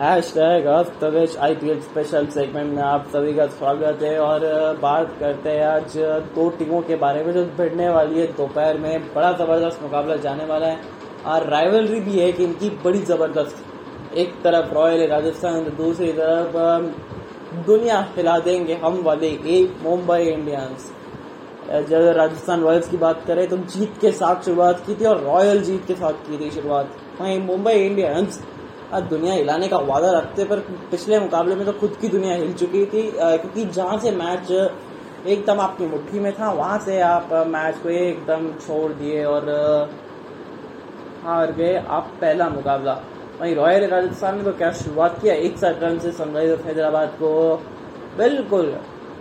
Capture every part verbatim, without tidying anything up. Hashtag of Pravesh IPL special segment में आप सभी का स्वागत है। और बात करते हैं आज दो टीमों के बारे में जो भिड़ने वाली है। दोपहर में बड़ा ज़बरदस्त मुकाबला जाने वाला है और राइवलरी भी है कि इनकी बड़ी ज़बरदस्त। एक तरफ रॉयल है राजस्थान, दूसरी तरफ दुनिया हिला देंगे हम वाले एक मुंबई इंडियंस। जब राजस्थान रॉयल्स की बात करें तो जीत के साथ शुरुआत की थी और रॉयल जीत के साथ की थी शुरुआत। वहीं मुंबई इंडियंस आज दुनिया हिलाने का वादा रखते पर पिछले मुकाबले में तो खुद की दुनिया हिल चुकी थी, क्योंकि जहाँ से मैच एकदम आपकी मुट्ठी में था वहाँ से आप मैच को एकदम छोड़ दिए और हार गए आप पहला मुकाबला। वहीं रॉयल राजस्थान ने तो क्या शुरुआत किया, एक सात रन से सनराइजर्स हैदराबाद को बिल्कुल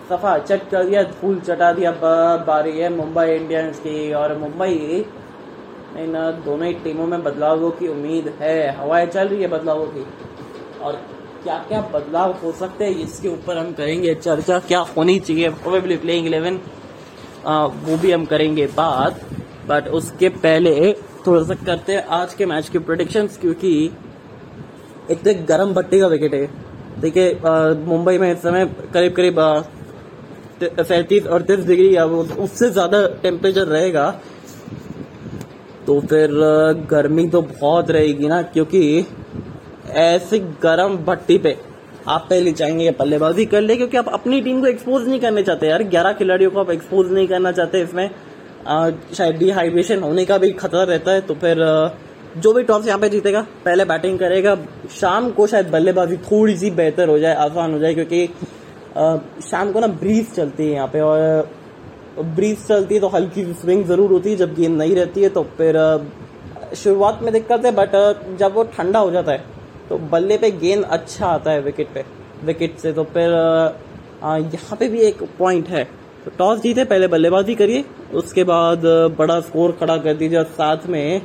सफ़ा चट कर दिया, फूल चटा दिया। बारी है मुंबई इंडियंस की और मुंबई इन दोनों ही टीमों में बदलावों की उम्मीद है, हवाएं चल रही है बदलावों की। और क्या क्या बदलाव हो सकते हैं इसके ऊपर हम करेंगे चर्चा, क्या होनी चाहिए प्रोबेबली प्लेइंग इलेवन वो भी हम करेंगे बात। बट उसके पहले थोड़ा सा करते हैं आज के मैच की प्रेडिक्शंस, क्योंकि एक तो गरम भट्टी का विकेट है। देखिए मुंबई में इस समय करीब करीब सैंतीस और तीस डिग्री या उससे ज़्यादा टेम्परेचर रहेगा, तो फिर गर्मी तो बहुत रहेगी ना, क्योंकि ऐसे गर्म भट्टी पे आप पहले चाहेंगे बल्लेबाजी कर ले, क्योंकि आप अपनी टीम को एक्सपोज नहीं करने चाहते यार। ग्यारह खिलाड़ियों को आप एक्सपोज नहीं करना चाहते, इसमें शायद डिहाइड्रेशन होने का भी खतरा रहता है। तो फिर जो भी टॉस यहाँ पे जीतेगा पहले बैटिंग करेगा, शाम को शायद बल्लेबाजी थोड़ी सी बेहतर हो जाए, आसान हो जाए, क्योंकि शाम को ना ब्रीज चलती है यहाँ पे और ब्रीज चलती है तो हल्की स्विंग ज़रूर होती है जब गेंद नहीं रहती है, तो फिर शुरुआत में दिक्कत है। बट जब वो ठंडा हो जाता है तो बल्ले पे गेंद अच्छा आता है विकेट पे विकेट से, तो फिर यहाँ पे भी एक पॉइंट है। तो टॉस जीते पहले बल्लेबाजी करिए, उसके बाद बड़ा स्कोर खड़ा कर दीजिए और साथ में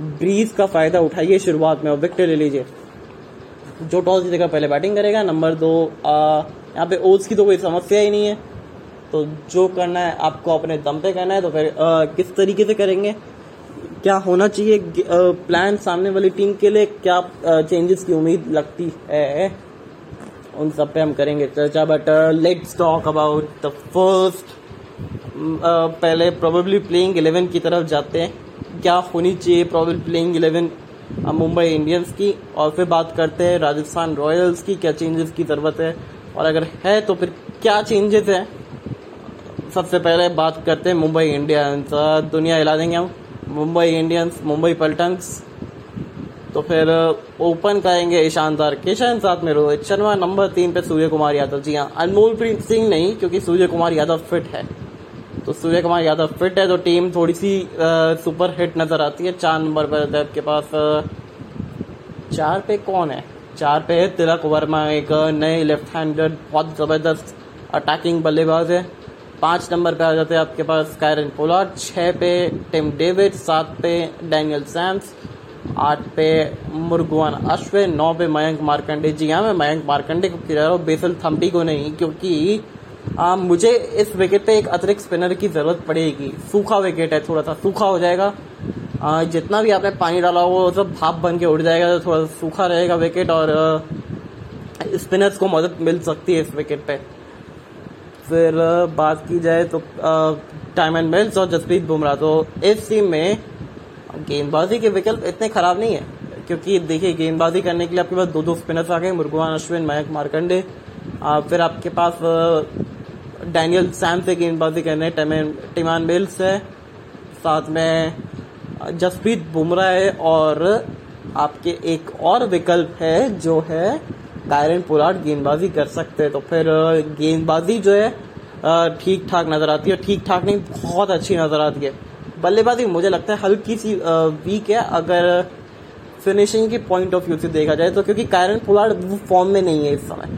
ब्रीज का फ़ायदा उठाइए शुरुआत में और विकेट ले लीजिए। जो टॉस जीतेगा पहले बैटिंग करेगा। नंबर दो, यहाँ पे ओवर्स की तो कोई समस्या ही नहीं है, तो जो करना है आपको अपने दम पे करना है। तो फिर आ, किस तरीके से करेंगे, क्या होना चाहिए प्लान सामने वाली टीम के लिए, क्या चेंजेस की उम्मीद लगती है, उन सब पे हम करेंगे चर्चा। But let's talk about the first. पहले प्रोबेबली प्लेइंग इलेवन की तरफ जाते हैं, क्या होनी चाहिए probably playing eleven Mumbai Indians की, और फिर बात करते हैं राजस्थान रॉयल्स की, क्या चेंजेस की ज़रूरत है और अगर है तो फिर क्या चेंजेस हैं। सबसे पहले बात करते हैं मुंबई इंडियंस, दुनिया हिला देंगे हम मुंबई इंडियंस, मुंबई पल्टन्स। तो फिर ओपन करेंगे ईशान किशन, साथ में रोहित शर्मा, नंबर तीन पे सूर्य कुमार यादव। जी हाँ, अनमोल प्रीत सिंह नहीं, क्योंकि सूर्य कुमार यादव फिट है। तो सूर्य कुमार यादव फिट है तो टीम थोड़ी सी आ, सुपर हिट नज़र आती है। चार नंबर पर आपके पास आ, चार पे कौन है, चार पे है तिलक वर्मा, एक नए लेफ्ट हैंडर बहुत ज़बरदस्त अटैकिंग बल्लेबाज है। पाँच नंबर पे आ जाते हैं आपके पास कायरन पोलार्ड, छः पे टिम डेविड, सात पे डैनियल सैम्स, आठ पे मुरुगन अश्विन, नौ पे मयंक मार्कंडे। जी हाँ, मैं मयंक मार्कंडे को खिला रहा हूँ, बेसल थम्पी को नहीं, क्योंकि आ, मुझे इस विकेट पे एक अतिरिक्त स्पिनर की ज़रूरत पड़ेगी। सूखा विकेट है, थोड़ा सा सूखा हो जाएगा, आ, जितना भी आपने पानी डाला हो वो सब भाप बन के उड़ जाएगा, तो थोड़ा सूखा रहेगा विकेट और स्पिनर्स को मदद मिल सकती है इस विकेट पे। फिर बात की जाए तो टाइम एंड मिल्स और जसप्रीत बुमराह, तो इस टीम में गेंदबाजी के विकल्प इतने ख़राब नहीं है, क्योंकि देखिए गेंदबाजी करने के लिए आपके पास दो दो स्पिनर्स आ गए, मुरुगन अश्विन, मयंक मार्कंडे। फिर आपके पास डैनियल सैम्स से गेंदबाजी करने, टाइम एंड मिल्स है, साथ में जसप्रीत बुमराह है, और आपके एक और विकल्प है जो है कायरन पोलार्ड गेंदबाजी कर सकते हैं। तो फिर गेंदबाजी जो है ठीक ठाक नज़र आती है, ठीक ठाक नहीं बहुत अच्छी नज़र आती है। बल्लेबाजी मुझे लगता है हल्की सी वीक है अगर फिनिशिंग के पॉइंट ऑफ व्यू से देखा जाए तो, क्योंकि कायरन पोलार्ड फॉर्म में नहीं है इस समय।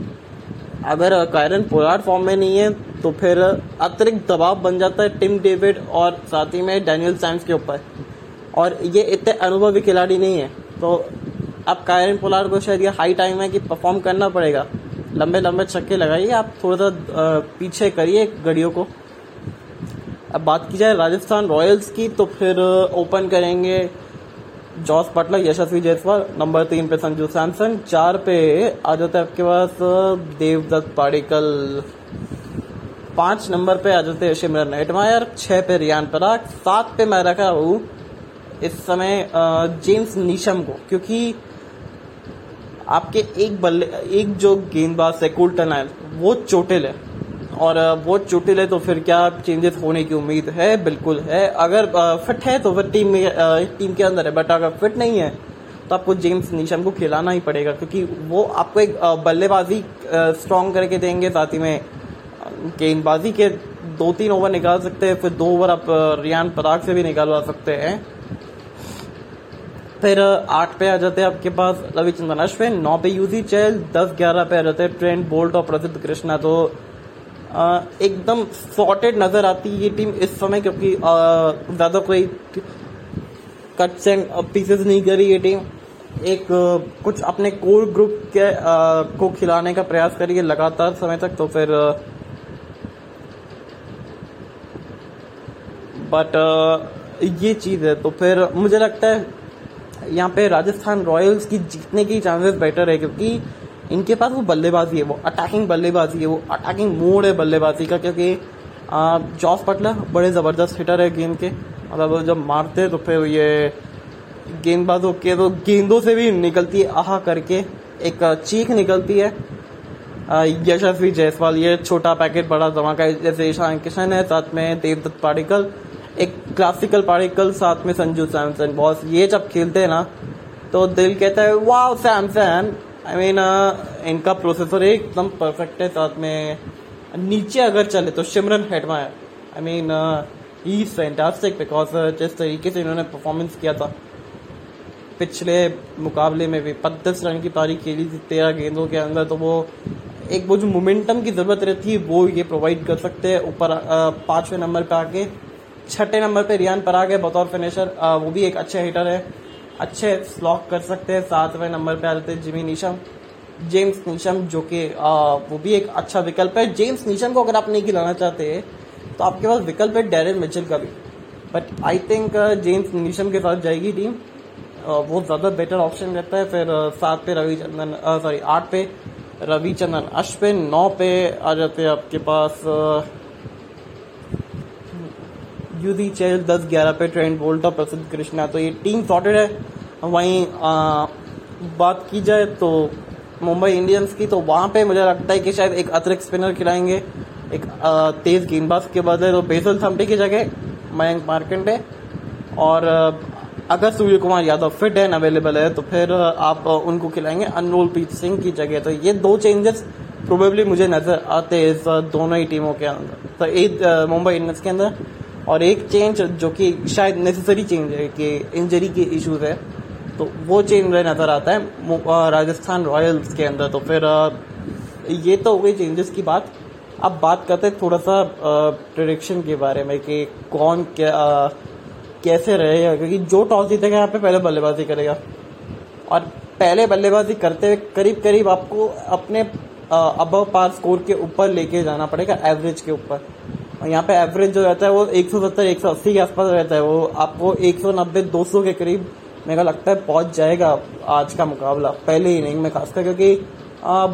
अगर कायरन पोलार्ड फॉर्म में नहीं है तो फिर अतिरिक्त दबाव बन जाता है टिम डेविड और साथ ही में डैनियल सैम्स के ऊपर, और ये इतने अनुभवी खिलाड़ी नहीं है, तो अब कायरन पोलार्ड को शायद ये हाई टाइम है कि परफॉर्म करना पड़ेगा। लंबे लंबे छक्के लगाइए, आप थोड़ा सा पीछे करिए गड़ियों को। अब बात की जाए राजस्थान रॉयल्स की, तो फिर ओपन करेंगे Jos Buttler, Yashasvi Jaiswal, number तीन पे संजू सैमसन, चार पे आ जाता है आपके पास देवदत्त पाडिकल, पांच नंबर पे आ जाते हैं शिमरन हेटमायर, छह पे रियान पराग, सात पे मैं रखा हूँ इस समय जेम्स नीशम को, क्योंकि आपके एक बल्ले एक जो गेंदबाज से कूलटन है वो चोटिल है, और वो चोटिल है तो फिर क्या चेंजेस होने की उम्मीद है? बिल्कुल है। अगर फिट है तो फिर टीम में टीम के अंदर है, बट अगर फिट नहीं है तो आपको जेम्स नीशम को खिलाना ही पड़ेगा, क्योंकि वो आपको एक बल्लेबाजी स्ट्रांग करके देंगे, साथ ही में गेंदबाजी के दो तीन ओवर निकाल सकते हैं, फिर दो ओवर आप रियान पराग से भी निकालवा सकते हैं। फिर आठ पे आ जाते हैं आपके पास रविचंद्रन अश्विन, नौ पे यूजी चहल, दस ग्यारह पे आ जाते हैं ट्रेंट बोल्ट और प्रसिद्ध कृष्णा। तो एकदम सॉर्टेड नज़र आती है ये टीम इस समय, क्योंकि ज़्यादा कोई कट्स एंड पीसेस नहीं करी ये टीम, एक कुछ अपने कोर ग्रुप के आ, को खिलाने का प्रयास करी है लगातार समय तक, तो फिर बट ये चीज़ है। तो फिर मुझे लगता है यहाँ पे राजस्थान रॉयल्स की जीतने की चांसेस बेटर है, क्योंकि इनके पास वो बल्लेबाजी है, वो अटैकिंग बल्लेबाजी है, वो अटैकिंग मोड है बल्लेबाजी का, क्योंकि जॉस बटलर बड़े ज़बरदस्त हिटर है गेंद के, मतलब जब मारते हैं तो फिर ये गेंदबाज होके तो गेंदों से भी निकलती है आहा करके एक चीख निकलती है। यशस्वी जायसवाल ये छोटा पैकेट बड़ा धमाका है, जैसे ईशान किशन है, साथ में देवदत्त पाडिकल, एक क्लासिकल पार्टिकल, साथ में संजू सैमसन। बॉस ये जब खेलते हैं ना तो दिल कहता है वाह सैमसन, आई मीन इनका प्रोसेसर एकदम परफेक्ट है, साथ में नीचे अगर चले तो Shimron Hetmyer, I mean he is fantastic, because जिस तरीके से इन्होंने परफॉर्मेंस किया था पिछले मुकाबले में भी, पच्चीस रन की पारी खेली थी तेरह गेंदों के अंदर, तो वो एक वो जो मोमेंटम की ज़रूरत रहती है वो ये प्रोवाइड कर सकते हैं। ऊपर पाँचवें नंबर पर आके छठे नंबर पे रियान पराग है बतौर फिनिशर, आ, वो भी एक अच्छे हिटर है, अच्छे स्लॉक कर सकते हैं। सातवें नंबर पे आ जाते हैं जिमी नीशम, जेम्स नीशम, जो कि वो भी एक अच्छा विकल्प है। जेम्स नीशम को अगर आप नहीं खिलाना चाहते तो आपके पास विकल्प है डेरिल मिचेल का भी, but I think James Neesham के साथ जाएगी टीम, आ, वो ज़्यादा बेटर ऑप्शन रहता है। फिर सात पे रविचंद्रन सॉरी आठ पे रविचंद्रन अश्विन, नौ पे आ जाते हैं आपके पास आ, यूजी चहल, दस ग्यारह पे ट्रेंट बोल्ट और प्रसिद्ध कृष्णा। तो ये टीम सॉर्टेड है। वहीं आ, बात की जाए तो मुंबई इंडियंस की, तो वहाँ पे मुझे लगता है कि शायद एक अतिरिक्त स्पिनर खिलाएंगे एक आ, तेज गेंदबाज के बदले, तो बेसल थम्पी की जगह मयंक मार्कंडे, और अगर Surya Kumar Yadav fit and available है तो फिर आप उनको खिलाएंगे अनमोल प्रीत सिंह की जगह। तो ये दो चेंजेस प्रोबेबली मुझे नज़र आते हैं इस दोनों ही टीमों के अंदर, तो एक मुंबई इंडियंस के अंदर, और एक चेंज जो कि शायद नेसेसरी चेंज है कि इंजरी के इश्यूज है, तो वो चेंज नज़र आता है राजस्थान रॉयल्स के अंदर। तो फिर ये तो हो गई चेंजेस की बात। अब बात करते हैं थोड़ा सा प्रेडिक्शन के बारे में कि कौन क्या कैसे रहेगा, क्योंकि जो टॉस जीतेगा यहाँ पे पहले बल्लेबाजी करेगा, और पहले बल्लेबाजी करते हुए करीब करीब आपको अपने अबव पार स्कोर के ऊपर लेके जाना पड़ेगा, एवरेज के ऊपर। यहाँ पे एवरेज जो रहता है वो एक सौ सत्तर एक सौ अस्सी के आसपास रहता है, वो आपको एक सौ नब्बे दो सौ के करीब मेरे को लगता है पहुँच जाएगा आज का मुकाबला पहले इनिंग में खासकर, क्योंकि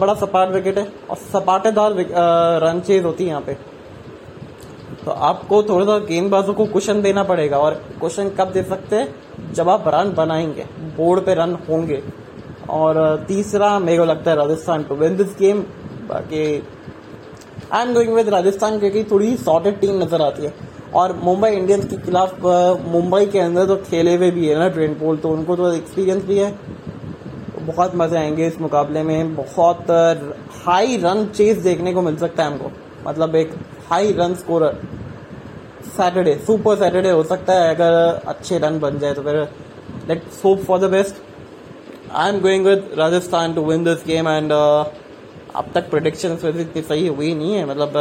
बड़ा सपाट विकेट है और सपाटेदार रन चेज होती है यहाँ पे, तो आपको थोड़ा सा गेंदबाजों को कुशन देना पड़ेगा। और कुशन कब दे सकते हैं? जब आप रन बनाएंगे, बोर्ड पे रन होंगे। और तीसरा मेरे को लगता है Rajasthan to win this game. बाकी I am going with Rajasthan, क्योंकि थोड़ी सॉर्टेड टीम नज़र आती है, और मुंबई इंडियंस के खिलाफ मुंबई के अंदर तो खेले हुए भी है ना ट्रेंट बोल्ट, तो उनको तो एक्सपीरियंस भी है, बहुत मज़े आएंगे इस मुकाबले में। बहुत हाई रन चेस देखने को मिल सकता है हमको, मतलब एक high run scorer Saturday, super Saturday हो सकता है अगर अच्छे रन बन जाए। तो फिर let's hope for the best. I am going with Rajasthan to win this game, and अब तक प्रेडिक्शंस वैसे इतनी सही हुई नहीं है। मतलब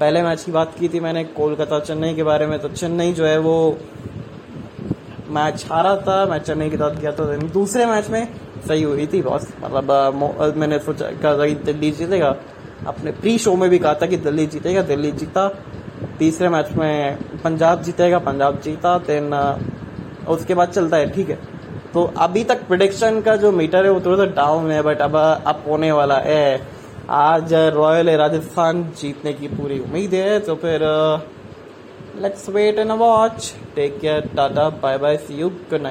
पहले मैच की बात की थी मैंने कोलकाता चेन्नई के बारे में, तो चेन्नई जो है वो मैच हारा था, मैं चेन्नई के साथ गया था, दूसरे मैच में सही हुई थी बॉस। मतलब मैंने सोचा कहा कि दिल्ली जीतेगा, अपने प्री शो में भी कहा था कि दिल्ली जीतेगा, दिल्ली जीता। तीसरे मैच में पंजाब जीतेगा, पंजाब जीता। देन उसके बाद चलता है, ठीक है। तो अभी तक प्रेडिक्शन का जो मीटर है वो थोड़ा सा डाउन है, बट अब अप होने वाला है। आज रॉयल राजस्थान जीतने की पूरी उम्मीद है, तो फिर let's wait and watch. Take care, tata, bye bye, see you, good night.